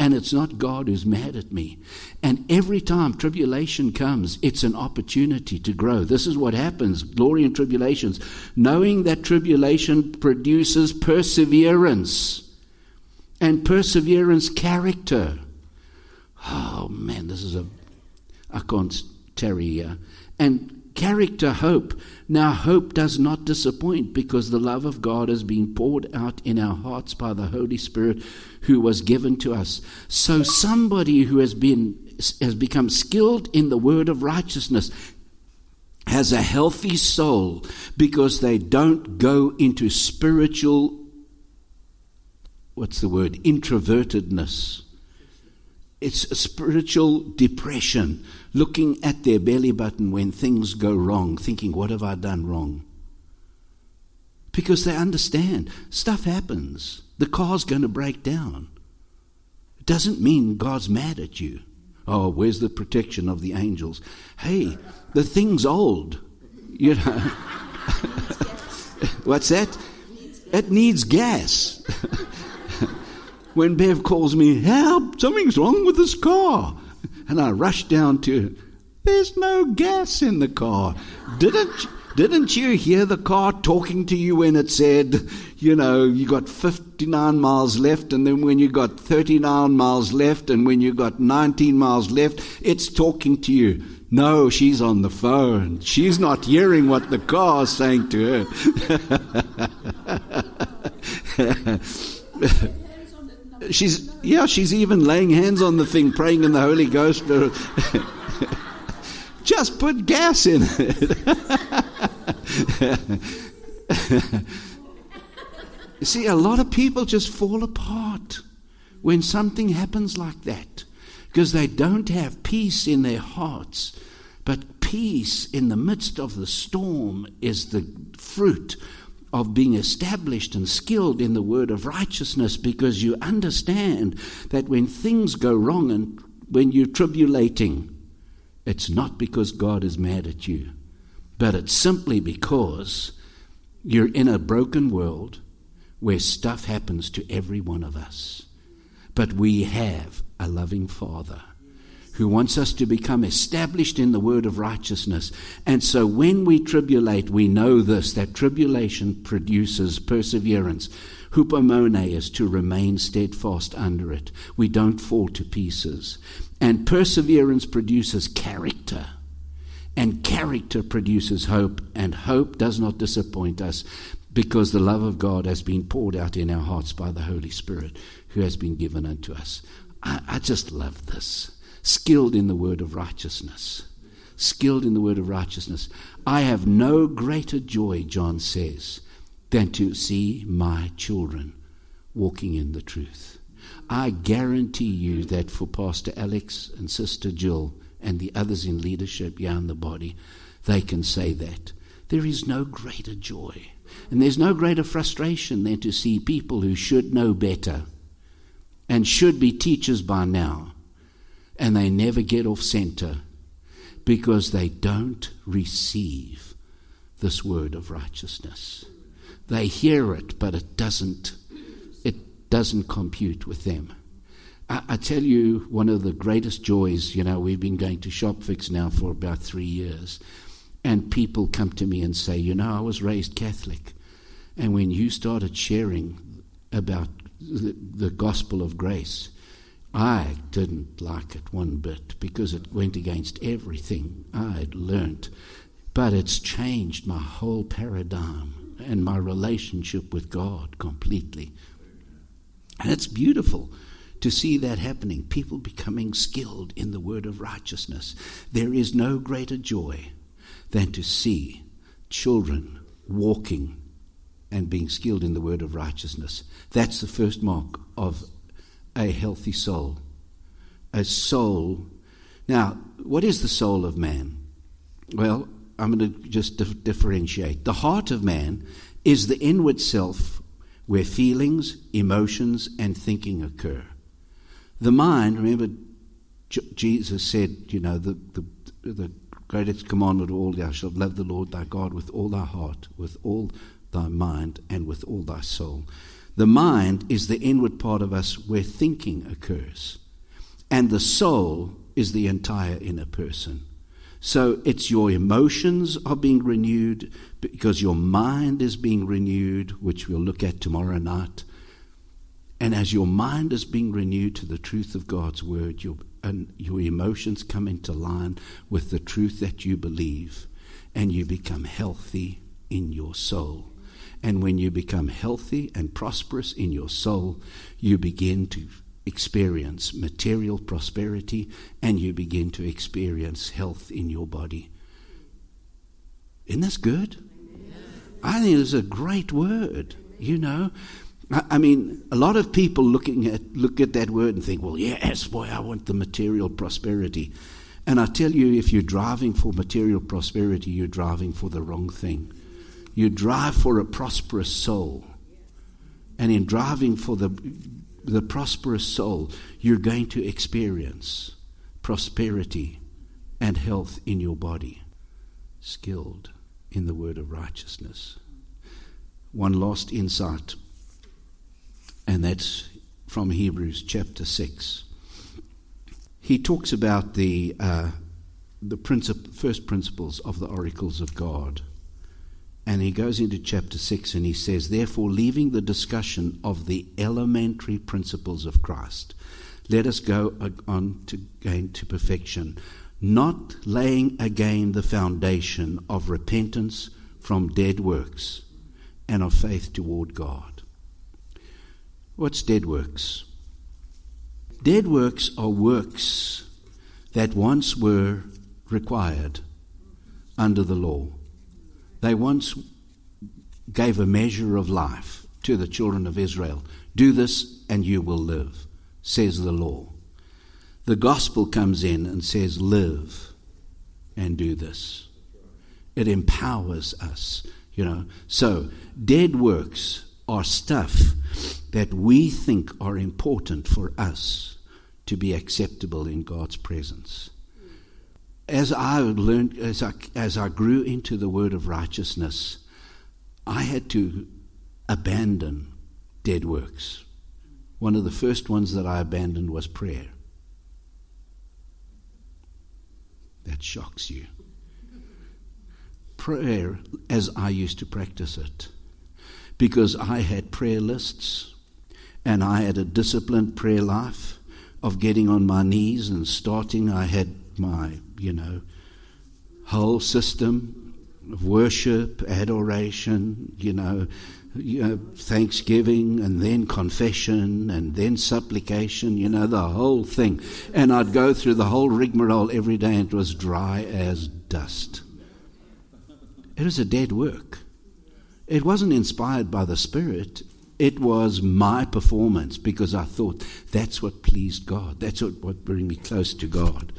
And it's not God who's mad at me. And every time tribulation comes, it's an opportunity to grow. This is what happens, glory in tribulations. Knowing that tribulation produces perseverance. And perseverance, character. Oh, man, this is a... I can't tarry here. And character, hope. Now, hope does not disappoint because the love of God has been poured out in our hearts by the Holy Spirit who was given to us. So somebody who has been has become skilled in the word of righteousness has a healthy soul because they don't go into spiritual, what's the word, introvertedness. It's a spiritual depression, looking at their belly button when things go wrong, thinking, what have I done wrong? Because they understand stuff happens. The car's going to break down. It doesn't mean God's mad at you. Oh, where's the protection of the angels? Hey, the thing's old. You know. What's that? It needs gas. When Bev calls me, help, something's wrong with this car. And I rush down to, there's no gas in the car. Didn't, didn't you hear the car talking to you when it said, you know, you got fifty-nine miles left, and then when you got thirty-nine miles left, and when you got nineteen miles left, it's talking to you. No, she's on the phone. She's not hearing what the car's saying to her. She's yeah, she's even laying hands on the thing, praying in the Holy Ghost. Just put gas in it. See, a lot of people just fall apart when something happens like that because they don't have peace in their hearts. But peace in the midst of the storm is the fruit of being established and skilled in the word of righteousness, because you understand that when things go wrong and when you're tribulating, it's not because God is mad at you, but it's simply because you're in a broken world where stuff happens to every one of us. But we have a loving Father who wants us to become established in the word of righteousness. And so when we tribulate, we know this, that tribulation produces perseverance. Hupomone is to remain steadfast under it. We don't fall to pieces. And perseverance produces character. And character produces hope. And hope does not disappoint us because the love of God has been poured out in our hearts by the Holy Spirit who has been given unto us. I, I just love this. Skilled in the word of righteousness. Skilled in the word of righteousness. I have no greater joy, John says, than to see my children walking in the truth. I guarantee you that for Pastor Alex and Sister Jill and the others in leadership, here in the body, they can say that. There is no greater joy. And there's no greater frustration than to see people who should know better and should be teachers by now, and they never get off center because they don't receive this word of righteousness. They hear it, but it doesn't it doesn't compute with them. I, I tell you, one of the greatest joys, you know, we've been going to Shopfix now for about three years, and people come to me and say, you know, I was raised Catholic, and when you started sharing about the, the gospel of grace, I didn't like it one bit because it went against everything I had learnt. But it's changed my whole paradigm and my relationship with God completely. And it's beautiful to see that happening, people becoming skilled in the word of righteousness. There is no greater joy than to see children walking and being skilled in the word of righteousness. That's the first mark of a healthy soul. A soul. Now, what is the soul of man? Well, I'm going to just dif- differentiate. The heart of man is the inward self where feelings, emotions, and thinking occur. The mind, remember, J- Jesus said, you know, the, the, the greatest commandment of all, thou shalt love the Lord thy God with all thy heart, with all thy mind, and with all thy soul. The mind is the inward part of us where thinking occurs. And the soul is the entire inner person. So it's your emotions are being renewed because your mind is being renewed, which we'll look at tomorrow night. And as your mind is being renewed to the truth of God's word, your, and your emotions come into line with the truth that you believe, and you become healthy in your soul. And when you become healthy and prosperous in your soul, you begin to experience material prosperity, and you begin to experience health in your body. Isn't this good? Yes. I think it's a great word, you know. I, I mean, a lot of people looking at look at that word and think, well, yes, boy, I want the material prosperity. And I tell you, if you're driving for material prosperity, you're driving for the wrong thing. You drive for a prosperous soul. And in driving for the the prosperous soul, you're going to experience prosperity and health in your body. Skilled in the word of righteousness. One last insight, and that's from Hebrews chapter six. He talks about the uh, the princip- first principles of the oracles of God. And he goes into chapter six and he says, therefore, leaving the discussion of the elementary principles of Christ, let us go on to gain to perfection, not laying again the foundation of repentance from dead works and of faith toward God. What's dead works? Dead works are works that once were required under the law. They once gave a measure of life to the children of Israel. Do this and you will live, says the law. The gospel comes in and says, live and do this. It empowers us, you know. So dead works are stuff that we think are important for us to be acceptable in God's presence. As I learned, as I, as I grew into the word of righteousness, I had to abandon dead works. One of the first ones that I abandoned was prayer. That shocks you. Prayer, as I used to practice it, because I had prayer lists and I had a disciplined prayer life of getting on my knees and starting. I had my, you know, whole system of worship, adoration, you know, you know, thanksgiving, and then confession, and then supplication, you know, the whole thing. And I'd go through the whole rigmarole every day, and it was dry as dust. It was a dead work. It wasn't inspired by the Spirit. It was my performance because I thought that's what pleased God. That's what, what bring me close to God.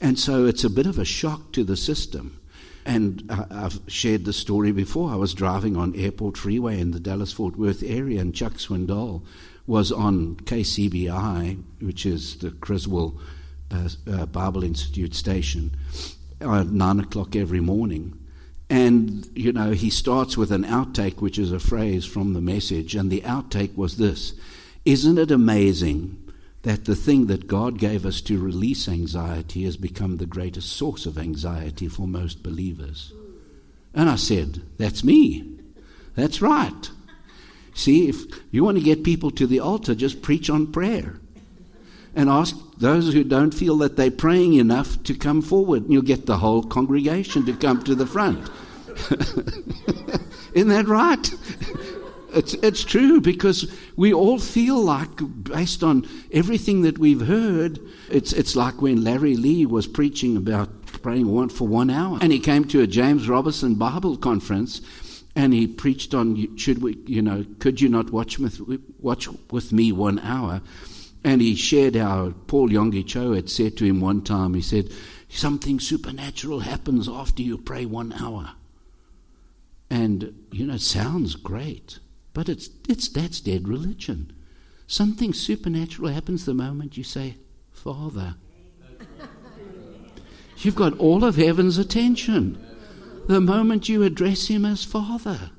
And so it's a bit of a shock to the system And I, I've shared this story before. I was driving on Airport Freeway in the Dallas-Fort Worth area, and Chuck Swindoll was on K C B I, which is the Criswell uh, uh, Bible Institute station, at nine o'clock every morning. And, you know, he starts with an outtake, which is a phrase from the message, and the outtake was this: isn't it amazing that the thing that God gave us to release anxiety has become the greatest source of anxiety for most believers? And I said, that's me. That's right. See, if you want to get people to the altar, just preach on prayer. And ask those who don't feel that they're praying enough to come forward, and you'll get the whole congregation to come to the front. Isn't that right? It's it's true, because we all feel like, based on everything that we've heard, it's it's like when Larry Lee was preaching about praying one for one hour, and he came to a James Robinson Bible conference, and he preached on should we you know could you not watch with watch with me one hour, and he shared how Paul Yonggi Cho had said to him one time. He said, "Something supernatural happens after you pray one hour," and you know, it sounds great. But it's it's that's dead religion. Something supernatural happens the moment you say, "Father." You've got all of heaven's attention. The moment you address him as Father,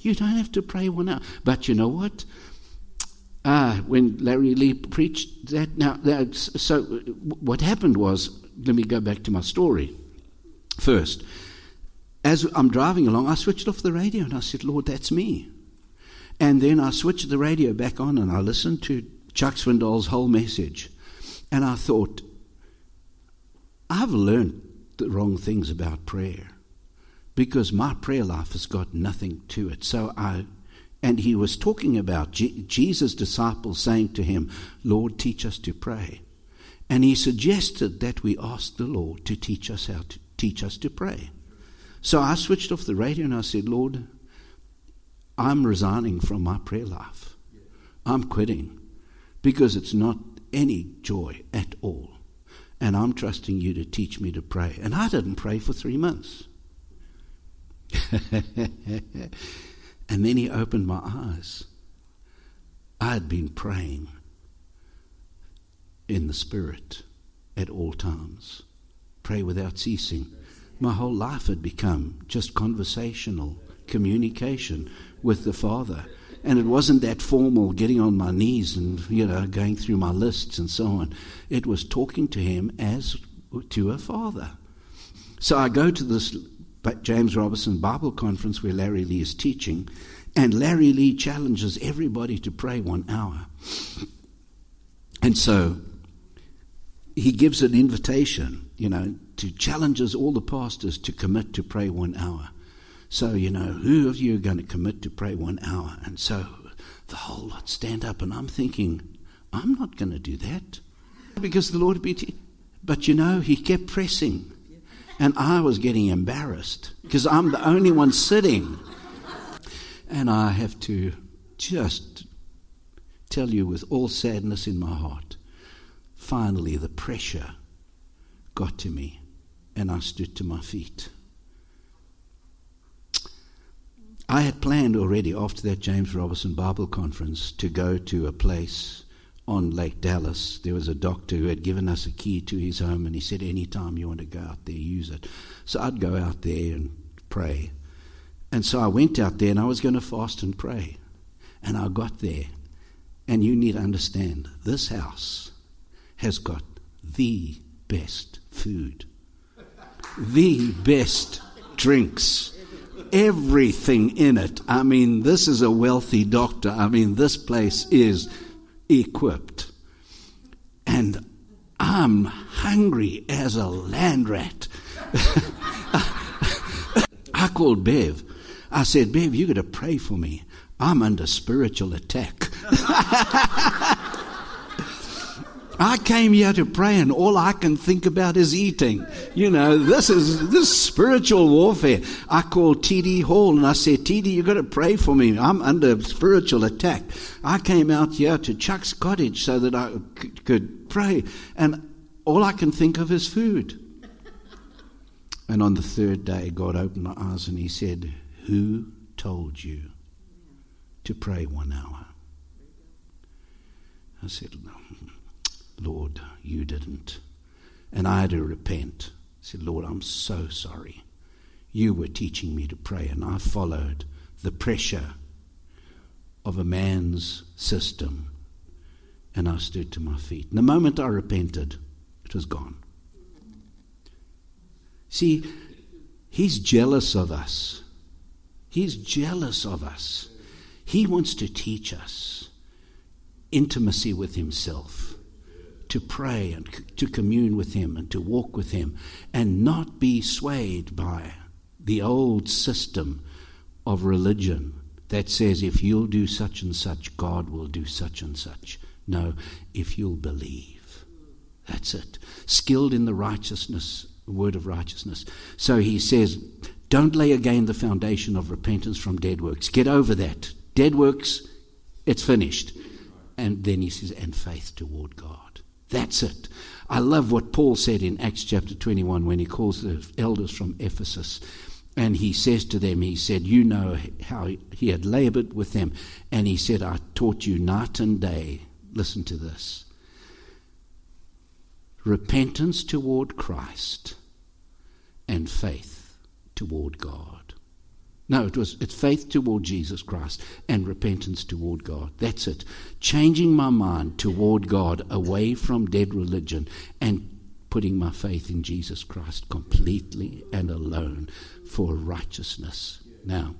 you don't have to pray one hour. But you know what? Ah, when Larry Lee preached that, now that's, so what happened was, let me go back to my story first. As I'm driving along, I switched off the radio and I said, "Lord, that's me." And then I switched the radio back on and I listened to Chuck Swindoll's whole message. And I thought, I've learned the wrong things about prayer, because my prayer life has got nothing to it. So I, and he was talking about Je- Jesus' disciples saying to him, "Lord, teach us to pray." And he suggested that we ask the Lord to teach us how to teach us to pray. So I switched off the radio and I said, "Lord, I'm resigning from my prayer life. I'm quitting, because it's not any joy at all. And I'm trusting you to teach me to pray." And I didn't pray for three months. And then he opened my eyes. I had been praying in the Spirit at all times. Pray without ceasing. My whole life had become just conversational communication with the Father, and it wasn't that formal getting on my knees and you know going through my lists and so on. It was talking to him as to a father. So I go to this James Robinson Bible conference where Larry Lee is teaching, and Larry Lee challenges everybody to pray one hour. And so he gives an invitation, you know, to challenges all the pastors to commit to pray one hour. So, you know, who of you are going to commit to pray one hour? And so the whole lot stand up, and I'm thinking, I'm not going to do that. Because the Lord be... T- but, you know, he kept pressing. And I was getting embarrassed because I'm the only one sitting. And I have to just tell you with all sadness in my heart, finally the pressure got to me and I stood to my feet. I had planned already after that James Robinson Bible conference to go to a place on Lake Dallas. There was a doctor who had given us a key to his home, and he said, "Anytime you want to go out there, use it." So I'd go out there and pray. And so I went out there, and I was going to fast and pray. And I got there, and you need to understand, this house has got the best food, the best drinks. Everything in it. I mean, this is a wealthy doctor. I mean, this place is equipped. And I'm hungry as a land rat. I called Bev. I said, "Bev, you got to pray for me. I'm under spiritual attack." I came here to pray, and all I can think about is eating. You know, this is this spiritual warfare. I called T D Hall, and I said, "T D, you've got to pray for me. I'm under spiritual attack. I came out here to Chuck's cottage so that I c- could pray, and all I can think of is food." And on the third day, God opened my eyes and he said, "Who told you to pray one hour?" I said, "Lord, you didn't." And I had to repent. I said, "Lord, I'm so sorry. You were teaching me to pray, and I followed the pressure of a man's system." And I stood to my feet. And the moment I repented, it was gone. See, he's jealous of us. He's jealous of us. He wants to teach us intimacy with himself, to pray and to commune with him and to walk with him and not be swayed by the old system of religion that says if you'll do such and such, God will do such and such. No, if you'll believe. That's it. Skilled in the righteousness, word of righteousness. So he says, don't lay again the foundation of repentance from dead works. Get over that. Dead works, it's finished. And then he says, and faith toward God. That's it. I love what Paul said in Acts chapter twenty-one when he calls the elders from Ephesus. And he says to them, he said, you know how he had labored with them. And he said, I taught you night and day. Listen to this. Repentance toward Christ and faith toward God. No, it was it's faith toward Jesus Christ and repentance toward God. That's it. Changing my mind toward God, away from dead religion, and putting my faith in Jesus Christ completely and alone for righteousness. Now,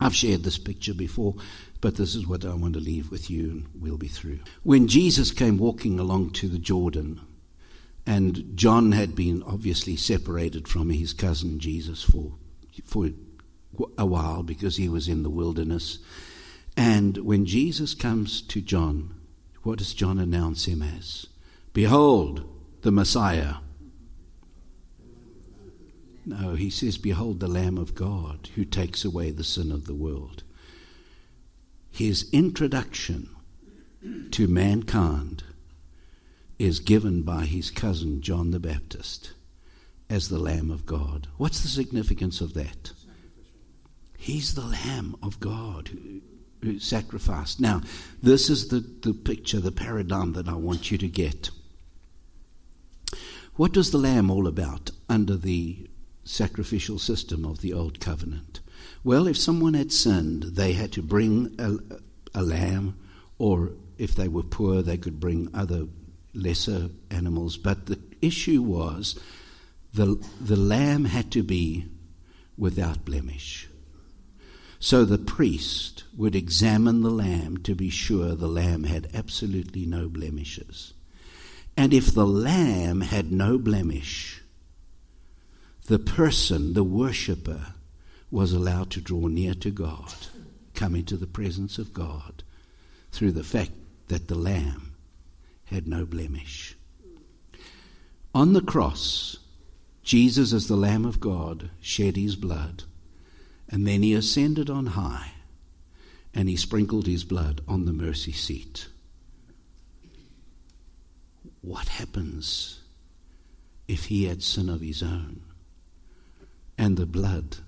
I've shared this picture before, but this is what I want to leave with you, and we'll be through. When Jesus came walking along to the Jordan, and John had been obviously separated from his cousin Jesus for for a while because he was in the wilderness. And when Jesus comes to John, what does John announce him as? Behold, the Messiah. No, he says, behold the Lamb of God who takes away the sin of the world. His introduction to mankind is given by his cousin John the Baptist as the Lamb of God. What's the significance of that? He's the Lamb of God who, who sacrificed. Now, this is the, the picture, the paradigm that I want you to get. What was the Lamb all about under the sacrificial system of the Old Covenant? Well, if someone had sinned, they had to bring a, a lamb, or if they were poor, they could bring other lesser animals. But the issue was the the lamb had to be without blemish. So the priest would examine the lamb to be sure the lamb had absolutely no blemishes. And if the lamb had no blemish, the person, the worshipper, was allowed to draw near to God, come into the presence of God, through the fact that the Lamb had no blemish. On the cross, Jesus, as the Lamb of God, shed his blood, and then he ascended on high, and he sprinkled his blood on the mercy seat. What happens if he had sin of his own? And the blood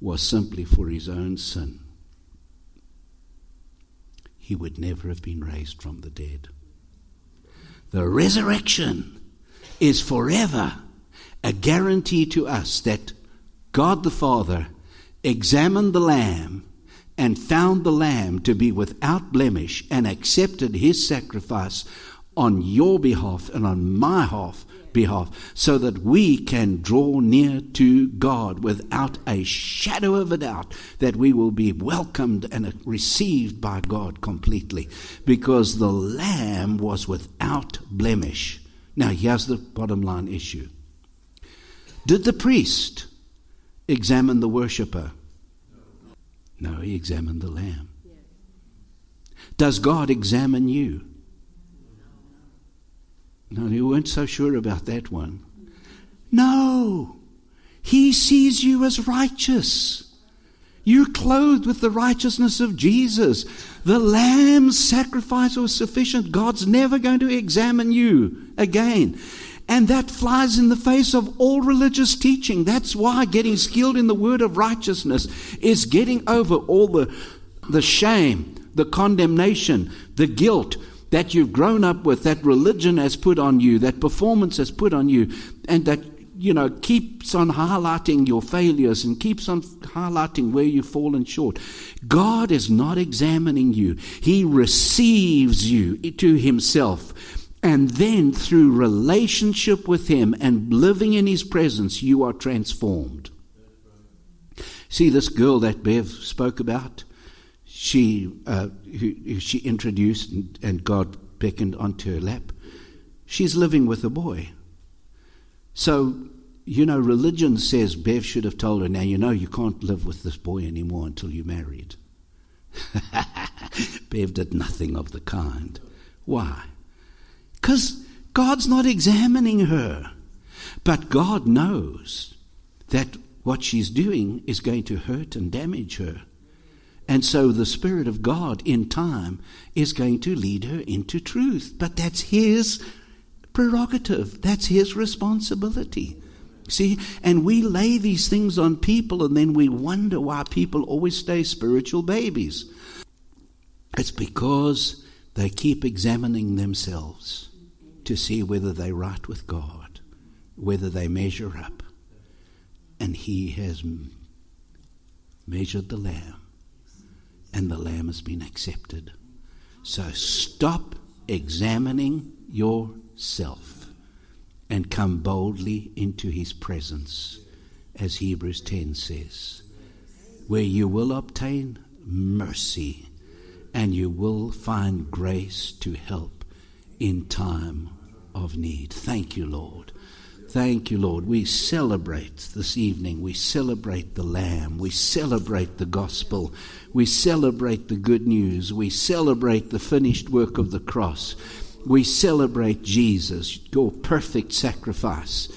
was simply for his own sin, he would never have been raised from the dead. The resurrection is forever a guarantee to us that God the Father examined the Lamb and found the Lamb to be without blemish and accepted his sacrifice on your behalf and on my behalf. behalf so that we can draw near to God without a shadow of a doubt that we will be welcomed and received by God completely, because the Lamb was without blemish. Now here's the bottom line issue. Did the priest examine the worshipper? No, he examined the Lamb. Does God examine you? No, you weren't so sure about that one. No, he sees you as righteous. You're clothed with the righteousness of Jesus. The Lamb's sacrifice was sufficient. God's never going to examine you again. And that flies in the face of all religious teaching. That's why getting skilled in the word of righteousness is getting over all the, the shame, the condemnation, the guilt that you've grown up with, that religion has put on you, that performance has put on you, and that, you know, keeps on highlighting your failures and keeps on highlighting where you've fallen short. God is not examining you. He receives you to himself. And then through relationship with him and living in his presence, you are transformed. See, this girl that Bev spoke about, she uh, who she introduced and, and God beckoned onto her lap, she's living with a boy. So, you know, religion says Bev should have told her, now, you know, you can't live with this boy anymore until you're married. Bev did nothing of the kind. Why? Because God's not examining her. But God knows that what she's doing is going to hurt and damage her. And so the Spirit of God in time is going to lead her into truth. But that's his prerogative. That's his responsibility. See, and we lay these things on people and then we wonder why people always stay spiritual babies. It's because they keep examining themselves to see whether they're right with God, whether they measure up. And he has measured the lamb, and the lamb has been accepted. So stop examining yourself and come boldly into his presence, as Hebrews ten says, where you will obtain mercy and you will find grace to help in time of need. Thank you, Lord. Thank you, Lord. We celebrate this evening. We celebrate the Lamb. We celebrate the gospel. We celebrate the good news. We celebrate the finished work of the cross. We celebrate Jesus, your perfect sacrifice.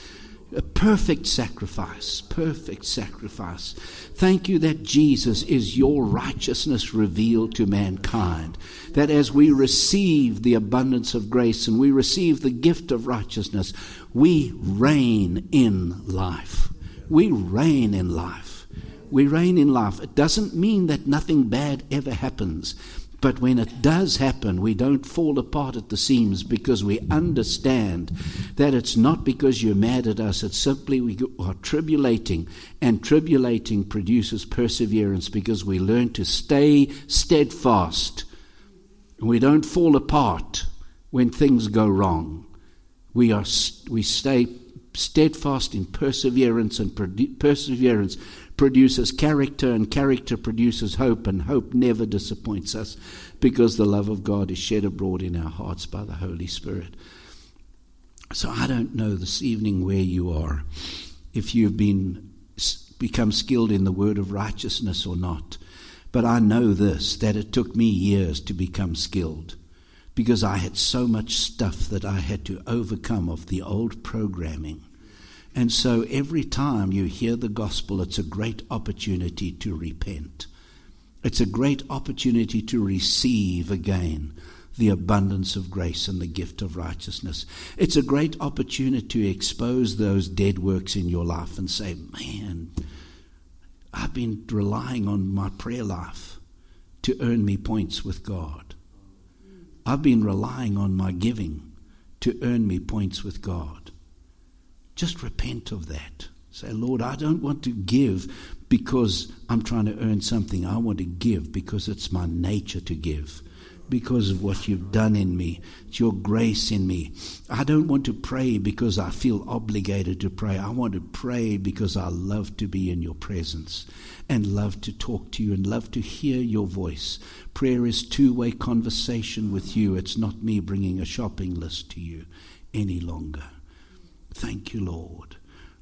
A perfect sacrifice, perfect sacrifice. Thank you that Jesus is your righteousness revealed to mankind. That as we receive the abundance of grace and we receive the gift of righteousness, we reign in life. We reign in life. We reign in life. It doesn't mean that nothing bad ever happens. But when it does happen, we don't fall apart at the seams because we understand that it's not because you're mad at us. It's simply we are tribulating, and tribulating produces perseverance because we learn to stay steadfast. We don't fall apart when things go wrong. We are we stay steadfast in perseverance, and produ- perseverance produces character, and character produces hope, and hope never disappoints us because the love of God is shed abroad in our hearts by the Holy Spirit. So I don't know this evening where you are, if you've been become skilled in the word of righteousness or not, but I know this, that it took me years to become skilled because I had so much stuff that I had to overcome of the old programming. And so every time you hear the gospel, it's a great opportunity to repent. It's a great opportunity to receive again the abundance of grace and the gift of righteousness. It's a great opportunity to expose those dead works in your life and say, man, I've been relying on my prayer life to earn me points with God. I've been relying on my giving to earn me points with God. Just repent of that. Say, Lord, I don't want to give because I'm trying to earn something. I want to give because it's my nature to give, because of what you've done in me. It's your grace in me. I don't want to pray because I feel obligated to pray. I want to pray because I love to be in your presence and love to talk to you and love to hear your voice. Prayer is two-way conversation with you. It's not me bringing a shopping list to you any longer. Thank you, Lord.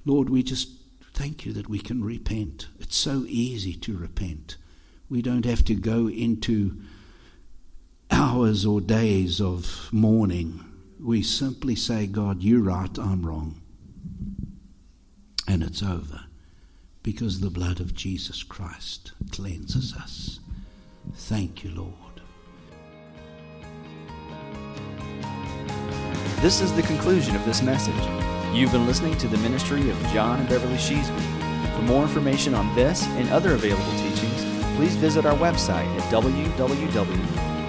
Lord, we just thank you that we can repent. It's so easy to repent. We don't have to go into hours or days of mourning. We simply say, God, you're right, I'm wrong. And it's over because the blood of Jesus Christ cleanses us. Thank you, Lord. This is the conclusion of this message. You've been listening to the ministry of John and Beverly Sheesby. For more information on this and other available teachings, please visit our website at w w w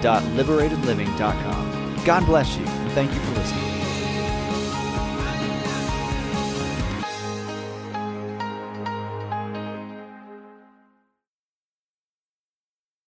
dot liberated living dot com. God bless you, and thank you for listening.